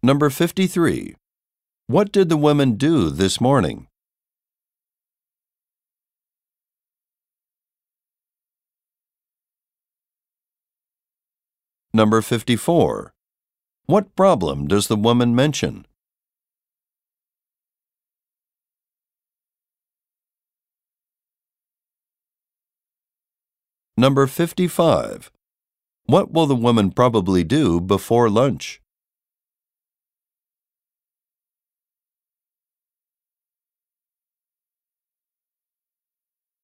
Number 53. What did the women do this morning? Number 54. What problem does the woman mention? Number 55. What will the woman probably do before lunch?